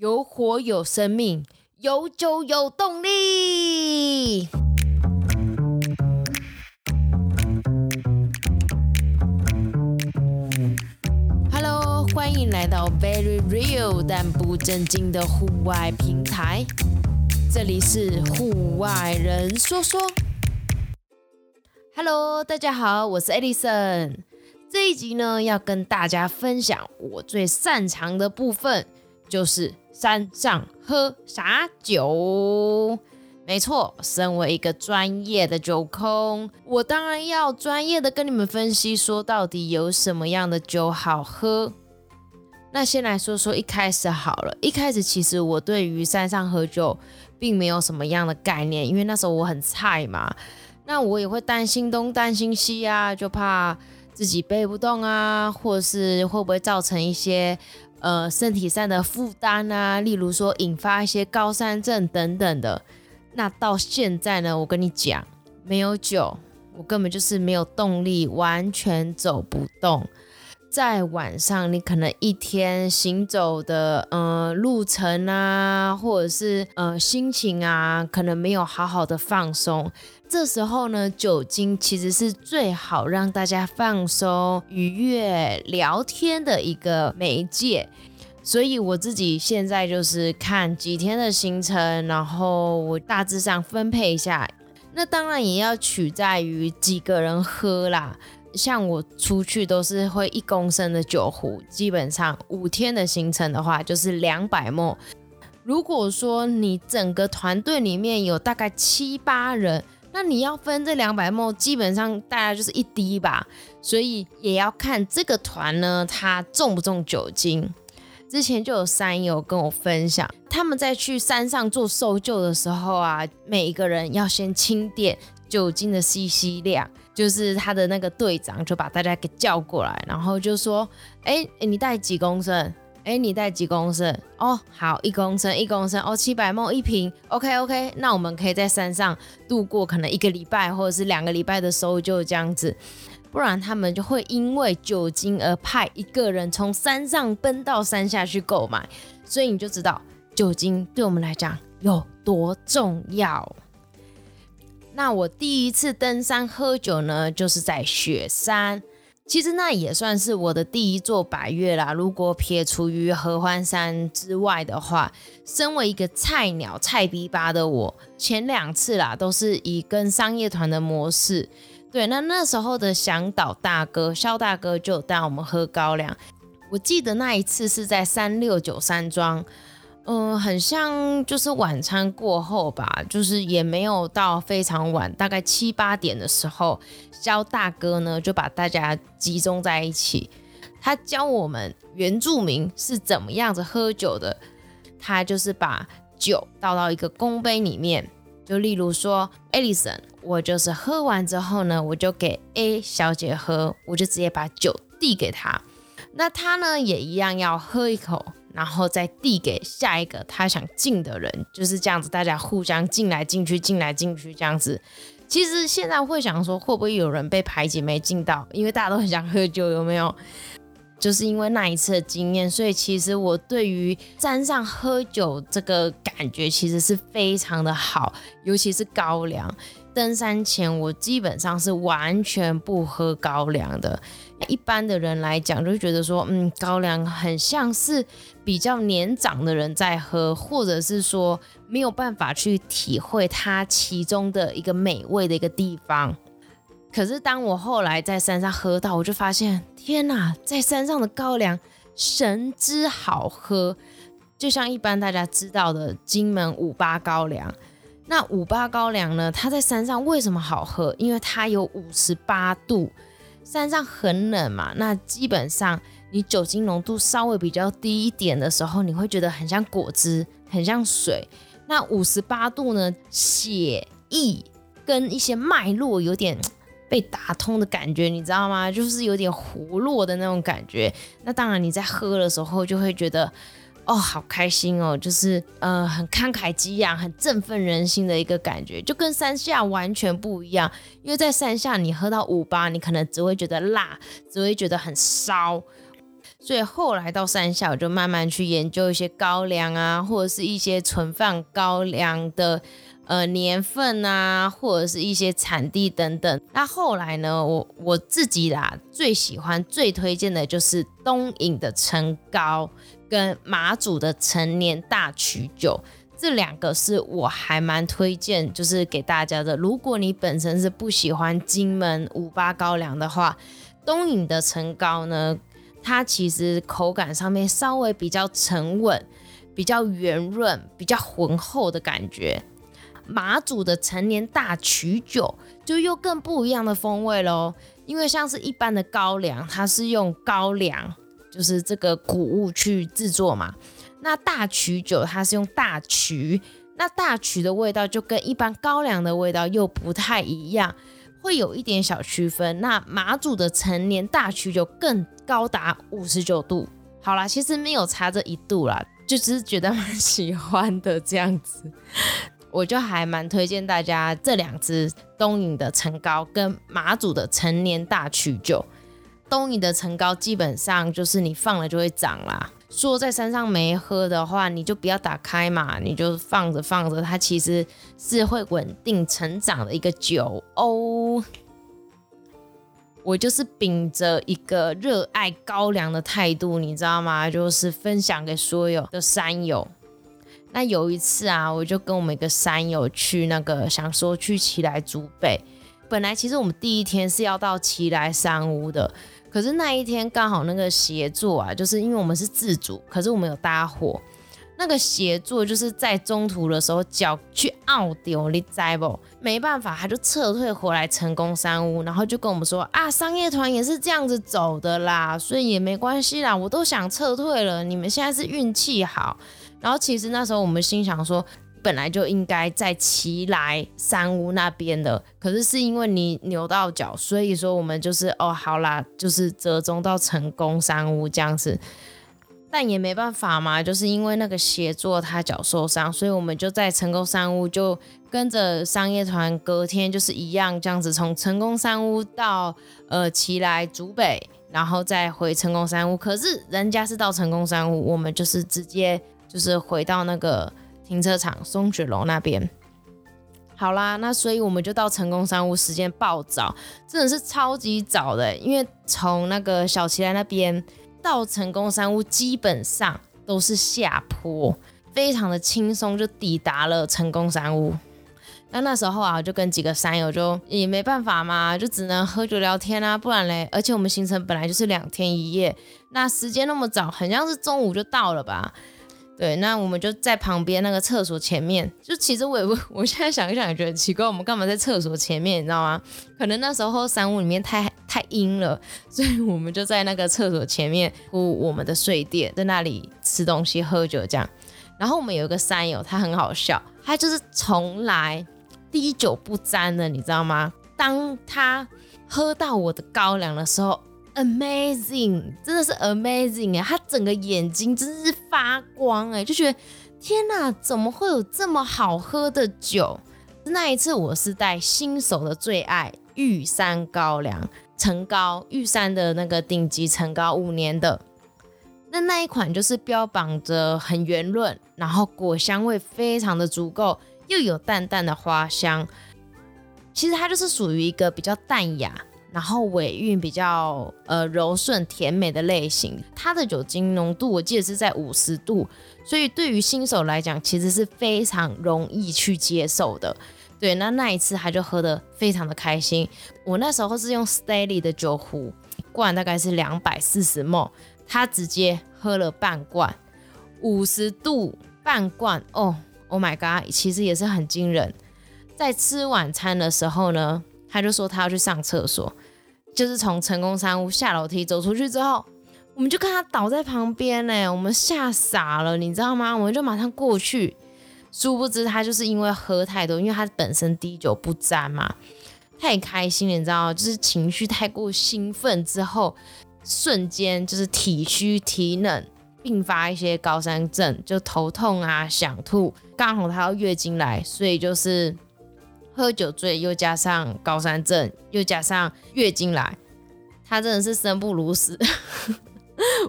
有火有生命，有酒有动力。Hello， 欢迎来到 Very Real 但不正经的户外平台，这里是户外人说说。Hello， 大家好，我是 Alyson。这一集呢，要跟大家分享我最擅长的部分，就是山上喝啥酒。没错，身为一个专业的酒空，我当然要专业的跟你们分析，说到底有什么样的酒好喝。那先来说说一开始好了，一开始其实我对于山上喝酒并没有什么样的概念，因为那时候我很菜嘛，那我也会担心东担心西啊，就怕自己背不动啊，或是会不会造成一些身体上的负担啊，例如说引发一些高山症等等的。那到现在呢，我跟你讲，没有酒我根本就是没有动力，完全走不动。在晚上你可能一天行走的路程啊，或者是心情啊，可能没有好好的放松。这时候呢，酒精其实是最好让大家放松、愉悦、聊天的一个媒介。所以我自己现在就是看几天的行程，然后我大致上分配一下。那当然也要取在于几个人喝啦。像我出去都是会1公升的酒壶，基本上5天的行程的话就是200ml。如果说你整个团队里面有大概7-8人，那你要分这200ml，基本上大概就是1滴吧。所以也要看这个团呢，它重不重酒精。之前就有山友跟我分享，他们在去山上做搜救的时候啊，每一个人要先清点酒精的 CC 量，就是他的那个队长就把大家给叫过来，然后就说你带几公升，你带几公升，哦好，1公升，哦700ml一瓶， OK， 那我们可以在山上度过可能1个礼拜或者是2个礼拜的搜救这样子。不然他们就会因为酒精而派1个人从山上奔到山下去购买。所以你就知道酒精对我们来讲有多重要。那我第一次登山喝酒呢，就是在雪山。其实那也算是我的第一座百岳啦，如果撇除于合欢山之外的话。身为一个菜鸟菜逼巴的我，前2次啦都是以跟商业团的模式。对，那时候的向导大哥肖大哥就带我们喝高粱。我记得那一次是在369山庄。很像就是晚餐过后吧，就是也没有到非常晚，大概7-8点的时候，肖大哥呢就把大家集中在一起，他教我们原住民是怎么样子喝酒的。他就是把酒倒到一个公杯里面，就例如说 Alyson， 我就是喝完之后呢，我就给 A 小姐喝，我就直接把酒递给她，那她呢也一样要喝一口，然后再递给下一个他想敬的人，就是这样子，大家互相敬来敬去这样子。其实现在会想说，会不会有人被排挤没敬到，因为大家都很想喝酒，有没有？就是因为那一次的经验，所以其实我对于山上喝酒这个感觉其实是非常的好，尤其是高粱。登山前我基本上是完全不喝高粱的。一般的人来讲就觉得说高粱很像是比较年长的人在喝，或者是说没有办法去体会它其中的一个美味的一个地方。可是当我后来在山上喝到，我就发现天哪，在山上的高粱神之好喝。就像一般大家知道的金门58高粱，那58高粱呢，它在山上为什么好喝？因为它有58度，山上很冷嘛，那基本上你酒精浓度稍微比较低一点的时候，你会觉得很像果汁，很像水。那58度呢，血液跟一些脉络有点被打通的感觉，你知道吗？就是有点活络的那种感觉。那当然你在喝的时候就会觉得哦，好开心哦，就是很慷慨激昂，很振奋人心的一个感觉，就跟山下完全不一样。因为在山下你喝到58，你可能只会觉得辣，只会觉得很烧。所以后来到山下，我就慢慢去研究一些高粱啊，或者是一些存放高粱的年份啊，或者是一些产地等等。那后来呢，我自己啦最喜欢最推荐的就是东引的陈高跟马祖的陈年大曲酒，这两个是我还蛮推荐就是给大家的。如果你本身是不喜欢金门58高粱的话，东引的陈高呢，它其实口感上面稍微比较沉稳，比较圆润，比较浑厚的感觉。马祖的陈年大曲酒就又更不一样的风味咯，因为像是一般的高粱它是用高粱就是这个谷物去制作嘛，那大曲酒它是用大曲，那大曲的味道就跟一般高粱的味道又不太一样，会有一点小区分。那马祖的陈年大曲酒更高达59度，好啦，其实没有差这1度啦，就只是觉得蛮喜欢的这样子。我就还蛮推荐大家这两支东引的陈高跟马祖的陈年大曲酒。东引的陈高基本上就是你放了就会长啦，说在山上没喝的话你就不要打开嘛，你就放着放着它其实是会稳定成长的一个酒哦。我就是秉着一个热爱高粱的态度你知道吗，就是分享给所有的山友。那有一次啊，我就跟我们一个山友去那个想说去奇莱竹北，本来其实我们第一天是要到奇莱山屋的，可是那一天刚好那个协作啊，就是因为我们是自主，可是我们有搭伙，那个协作就是在中途的时候脚去拗掉，你知不？没办法，他就撤退回来成功山屋，然后就跟我们说啊，商业团也是这样子走的啦，所以也没关系啦，我都想撤退了，你们现在是运气好。然后其实那时候我们心想说，本来就应该在奇来山屋那边的，可是是因为你扭到脚，所以说我们就是哦好啦，就是折中到成功山屋这样子，但也没办法嘛，就是因为那个协作他脚受伤，所以我们就在成功山屋就跟着商业团隔天就是一样这样子，从成功山屋到奇来竹北，然后再回成功山屋。可是人家是到成功山屋，我们就是直接就是回到那个停车场松雪楼那边。好啦，那所以我们就到成功山屋，时间爆早，真的是超级早的，因为从那个小奇来那边到成功山屋基本上都是下坡，非常的轻松就抵达了成功山屋。那时候啊，我就跟几个山友就也没办法嘛，就只能喝酒聊天啊，不然嘞，而且我们行程本来就是2天1夜，那时间那么早，很像是中午就到了吧。对，那我们就在旁边那个厕所前面，就其实我现在想一想也觉得奇怪，我们干嘛在厕所前面，你知道吗？可能那时候山屋里面太阴了，所以我们就在那个厕所前面铺我们的睡垫，在那里吃东西喝酒这样。然后我们有一个山友，他很好笑，他就是从来滴酒不沾的，你知道吗？当他喝到我的高粱的时候，amazing， 真的是 amazing 耶，他整个眼睛真是发光耶，就觉得天哪，怎么会有这么好喝的酒。那一次我是带新手的最爱玉山高粱陈高，玉山的那个顶级陈高5年的，那一款就是标榜着很圆润，然后果香味非常的足够，又有淡淡的花香，其实它就是属于一个比较淡雅然后尾韵比较柔顺甜美的类型。它的酒精浓度我记得是在50度，所以对于新手来讲其实是非常容易去接受的。对，那一次他就喝得非常的开心。我那时候是用 Stanley 的酒壶，罐大概是 240ml， 他直接喝了半罐，50度半罐，哦 Oh my god， 其实也是很惊人。在吃晚餐的时候呢，他就说他要去上厕所，就是从成功山屋下楼梯走出去之后，我们就看他倒在旁边耶，我们吓傻了你知道吗，我们就马上过去，殊不知他就是因为喝太多，因为他本身滴酒不沾嘛，太开心了你知道吗，就是情绪太过兴奋之后，瞬间就是体虚体冷，并发一些高山症，就头痛啊想吐，刚好他要月经来，所以就是喝酒醉又加上高山症又加上月经来，他真的是生不如死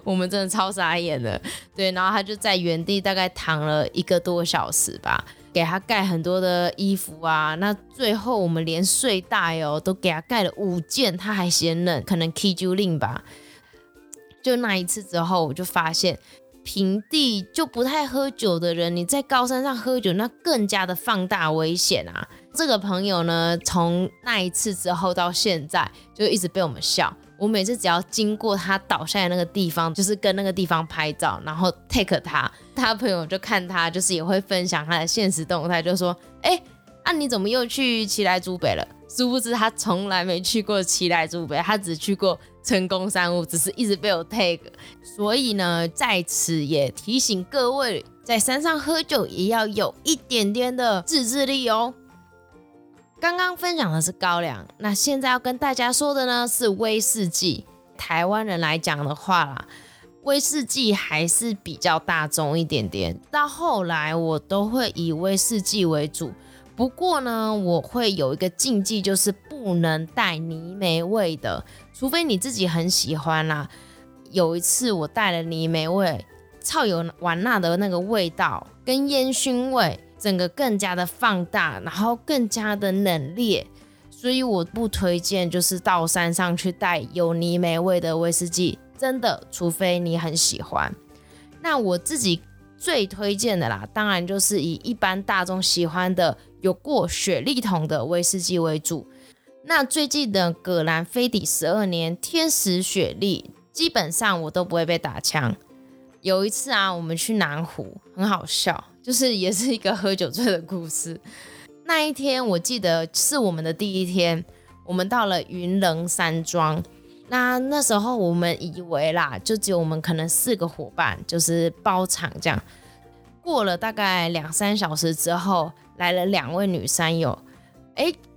我们真的超傻眼的。对，然后他就在原地大概躺了1个多小时吧，给他盖很多的衣服啊，那最后我们连睡袋哦都给他盖了5件，他还嫌冷，可能 Kiju 令吧。就那一次之后，我就发现平地就不太喝酒的人，你在高山上喝酒那更加的放大危险啊。这个朋友呢，从那一次之后到现在就一直被我们笑，我每次只要经过他倒下的那个地方，就是跟那个地方拍照，然后 take 他，他朋友就看他，就是也会分享他的现实动态，就说啊你怎么又去奇莱主北了，殊不知他从来没去过奇莱主北，他只去过成功山屋，只是一直被我 take。 所以呢，在此也提醒各位，在山上喝酒也要有一点点的自制力哦。刚刚分享的是高粱，那现在要跟大家说的呢是威士忌。台湾人来讲的话啦，威士忌还是比较大众一点点，到后来我都会以威士忌为主。不过呢，我会有一个禁忌，就是不能带泥煤味的，除非你自己很喜欢啦。有一次我带了泥煤味，超有丸纳的那个味道跟烟熏味整个更加的放大，然后更加的冷冽，所以我不推荐就是到山上去带有泥煤味的威士忌，真的，除非你很喜欢。那我自己最推荐的啦，当然就是以一般大众喜欢的有过雪莉桶的威士忌为主。那最近的葛兰菲迪12年天使雪莉，基本上我都不会被打枪。有一次啊，我们去南湖，很好笑，就是也是一个喝酒醉的故事。那一天我记得是我们的第一天，我们到了云棱山庄。那时候我们以为啦，就只有我们可能4个伙伴，就是包场这样。过了大概2-3小时之后，来了2位女山友，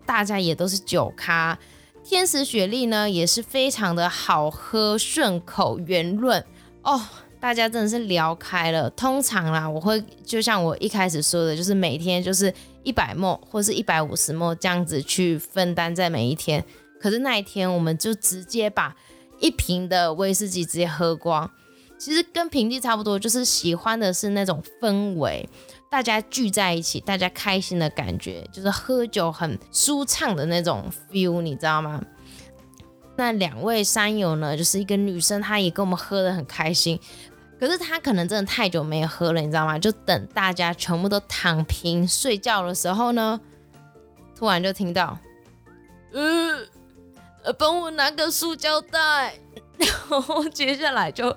大家也都是酒咖。天使雪莉呢也是非常的好喝，顺口圆润哦，大家真的是聊开了。通常啦，我会就像我一开始说的，就是每天就是100ml或是150ml这样子去分担在每一天。可是那一天我们就直接把1瓶的威士忌直接喝光。其实跟平地差不多，就是喜欢的是那种氛围，大家聚在一起，大家开心的感觉，就是喝酒很舒畅的那种 feel， 你知道吗？那2位山友呢，就是一个女生，她也跟我们喝得很开心。可是他可能真的太久没喝了，你知道吗？就等大家全部都躺平睡觉的时候呢，突然就听到，帮我拿个塑胶袋。然后接下来就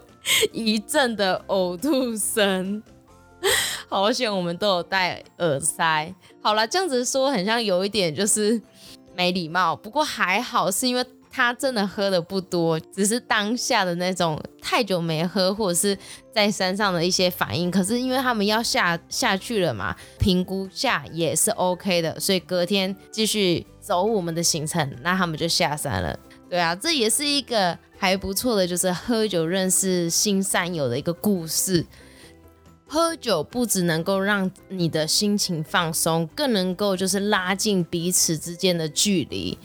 一阵的呕吐声。好险我们都有戴耳塞。好啦，这样子说很像有一点就是没礼貌，不过还好是因为他真的喝的不多，只是当下的那种太久没喝或者是在山上的一些反应。可是因为他们要 下去了嘛，评估下也是 OK 的，所以隔天继续走我们的行程，那他们就下山了。对啊，这也是一个还不错的，就是喝酒认识新山友的一个故事。喝酒不只能够让你的心情放松，更能够就是拉近彼此之间的距离。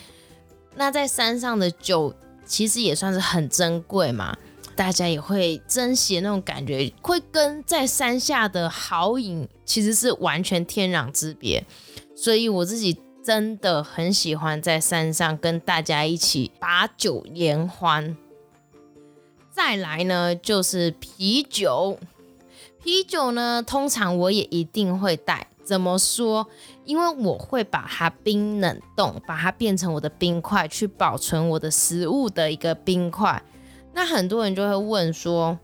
那在山上的酒其实也算是很珍贵嘛，大家也会珍惜那种感觉，会跟在山下的豪饮其实是完全天壤之别。所以我自己真的很喜欢在山上跟大家一起把酒言欢。再来呢，就是啤酒。啤酒呢，通常我也一定会带。怎么说？因为我会把它冰冷冻，把它变成我的冰块，去保存我的食物的一个冰块。那很多人就会问说，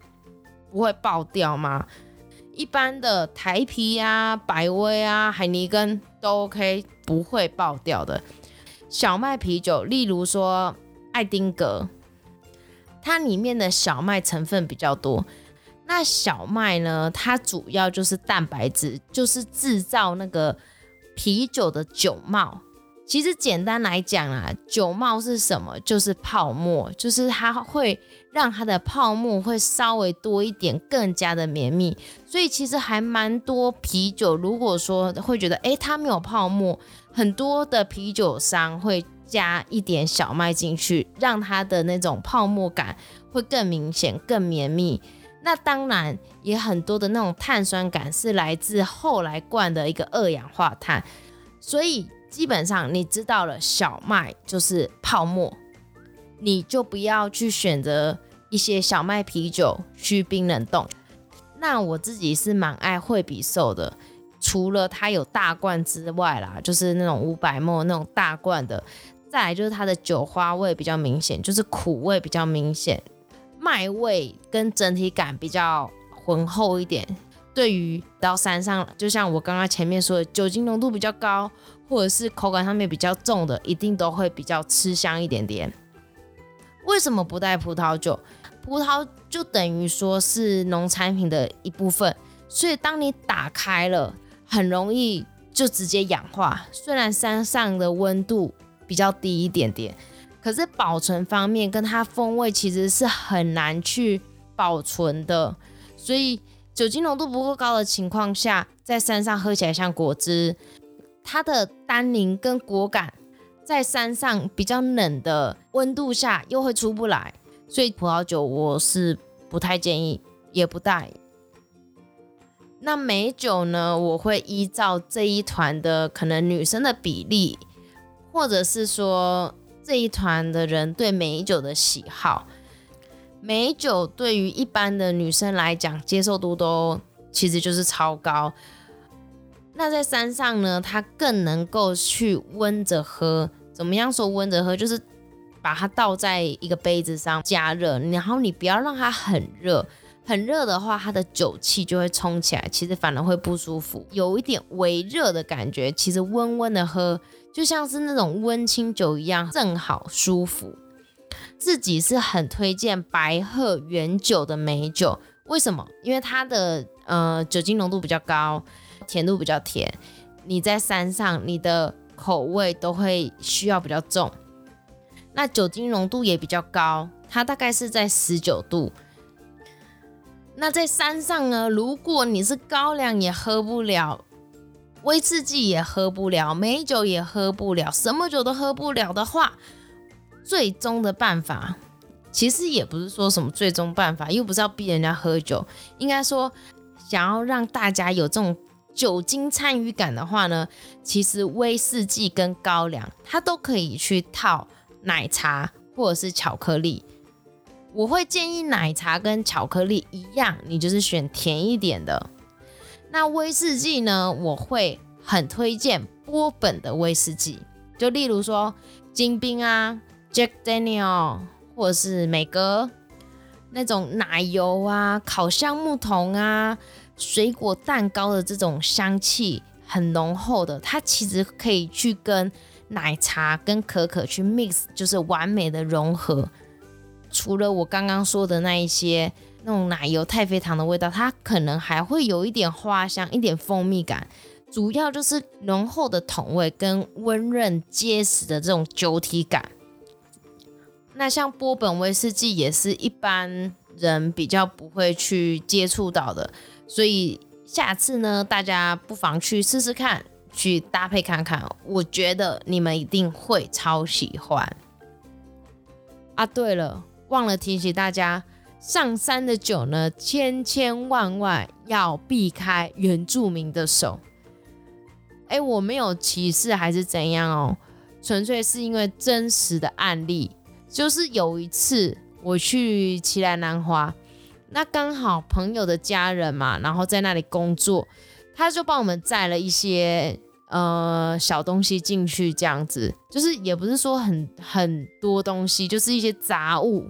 不会爆掉吗？一般的台啤啊、百威啊、海尼根都 OK， 不会爆掉的。小麦啤酒，例如说艾丁格，它里面的小麦成分比较多。那小麦呢，它主要就是蛋白质，就是制造那个啤酒的酒帽。其实简单来讲啊，酒帽是什么？就是泡沫，就是它会让它的泡沫会稍微多一点，更加的绵密。所以其实还蛮多啤酒，如果说会觉得它没有泡沫，很多的啤酒商会加一点小麦进去，让它的那种泡沫感会更明显更绵密。那当然也很多的那种碳酸感是来自后来灌的一个二氧化碳，所以基本上你知道了小麦就是泡沫，你就不要去选择一些小麦啤酒需冰冷冻。那我自己是蛮爱惠比寿的，除了它有大罐之外啦，就是那种500ml那种大罐的，再来就是它的酒花味比较明显，就是苦味比较明显，麦味跟整体感比较浑厚一点。对于到山上，就像我刚刚前面说的，酒精浓度比较高或者是口感上面比较重的，一定都会比较吃香一点点。为什么不带葡萄酒？葡萄就等于说是农产品的一部分，所以当你打开了很容易就直接氧化。虽然山上的温度比较低一点点，可是保存方面跟它风味其实是很难去保存的，所以酒精浓度不够高的情况下，在山上喝起来像果汁，它的单宁跟果感在山上比较冷的温度下又会出不来，所以葡萄酒我是不太建议也不带。那美酒呢，我会依照这一团的可能女生的比例，或者是说这一团的人对美酒的喜好。美酒对于一般的女生来讲接受度都其实就是超高，那在山上呢，它更能够去温着喝。怎么样说温着喝？就是把它倒在一个杯子上加热，然后你不要让它很热，很热的话它的酒气就会冲起来，其实反而会不舒服，有一点微热的感觉。其实温温的喝就像是那种温清酒一样，正好舒服。自己是很推荐白鹤原酒的美酒。为什么？因为它的酒精浓度比较高，甜度比较甜，你在山上你的口味都会需要比较重，那酒精浓度也比较高，它大概是在19度。那在山上呢，如果你是高粱也喝不了，威士忌也喝不了，美酒也喝不了，什么酒都喝不了的话，最终的办法其实也不是说什么最终办法，又不是要逼人家喝酒，应该说想要让大家有这种酒精参与感的话呢，其实威士忌跟高粱它都可以去套奶茶或者是巧克力。我会建议奶茶跟巧克力一样，你就是选甜一点的。那威士忌呢，我会很推荐波本的威士忌，就例如说金冰啊、Jack Daniel 或者是美格，那种奶油啊、烤橡木桶啊、水果蛋糕的这种香气很浓厚的，它其实可以去跟奶茶跟可可去 mix， 就是完美的融合。除了我刚刚说的那一些那种奶油太妃糖的味道，它可能还会有一点花香、一点蜂蜜感，主要就是浓厚的桶味跟温润结实的这种酒体感。那像波本威士忌也是一般人比较不会去接触到的，所以下次呢，大家不妨去试试看，去搭配看看，我觉得你们一定会超喜欢。啊，对了，忘了提醒大家，上山的酒呢，千千万万要避开原住民的手。哎，我没有歧视还是怎样哦，纯粹是因为真实的案例，就是有一次我去奇莱南华，那刚好朋友的家人嘛，然后在那里工作，他就帮我们载了一些小东西进去，这样子就是也不是说很多东西，就是一些杂物。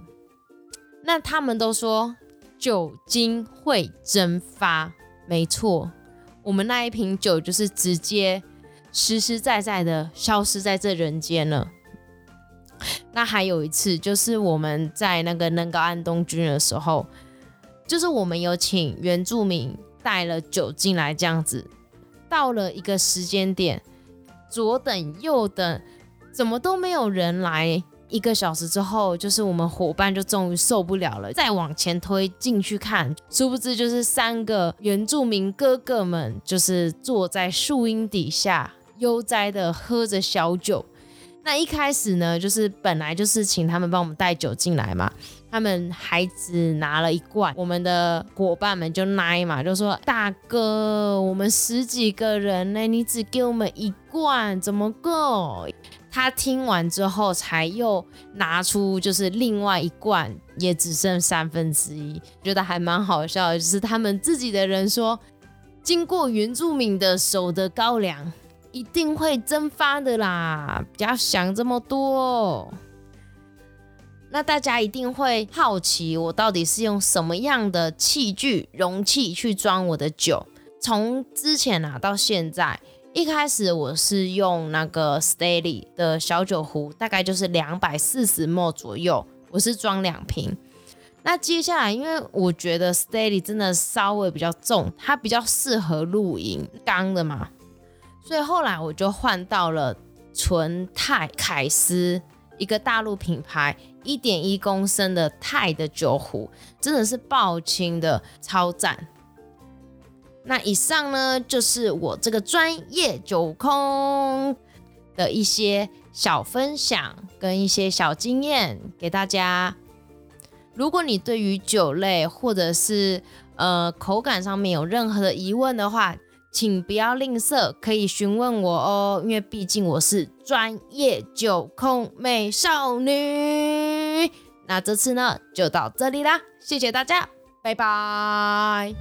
那他们都说酒精会蒸发，没错，我们那一瓶酒就是直接实实在在的消失在这人间了。那还有一次，就是我们在那个能高安东军的时候，就是我们有请原住民带了酒进来，这样子到了一个时间点，左等右等怎么都没有人来，1个小时之后，就是我们伙伴就终于受不了了，再往前推进去看，殊不知就是3个原住民哥哥们就是坐在树荫底下悠哉的喝着小酒，那一开始呢，就是本来就是请他们帮我们带酒进来嘛，他们还只拿了一罐，我们的伙伴们就奶嘛，就说大哥，我们十几个人呢，你只给我们一罐，怎么够？他听完之后才又拿出就是另外一罐，也只剩1/3，觉得还蛮好笑的，就是他们自己的人说，经过原住民的手的高粱一定会蒸发的啦，不要想这么多。那大家一定会好奇，我到底是用什么样的器具容器去装我的酒。从之前啊到现在，一开始我是用那个 Stanley 的小酒壶，大概就是240ml 左右，我是装2瓶。那接下来因为我觉得 Stanley 真的稍微比较重，它比较适合露营缸的嘛，所以后来我就换到了纯泰凯斯，一个大陆品牌，1.1公升的泰的酒壶，真的是爆轻的，超赞。那以上呢，就是我这个专业酒空的一些小分享跟一些小经验给大家。如果你对于酒类或者是口感上面有任何的疑问的话，请不要吝啬，可以询问我哦，因为毕竟我是专业酒控美少女。那这次呢，就到这里啦，谢谢大家，拜拜。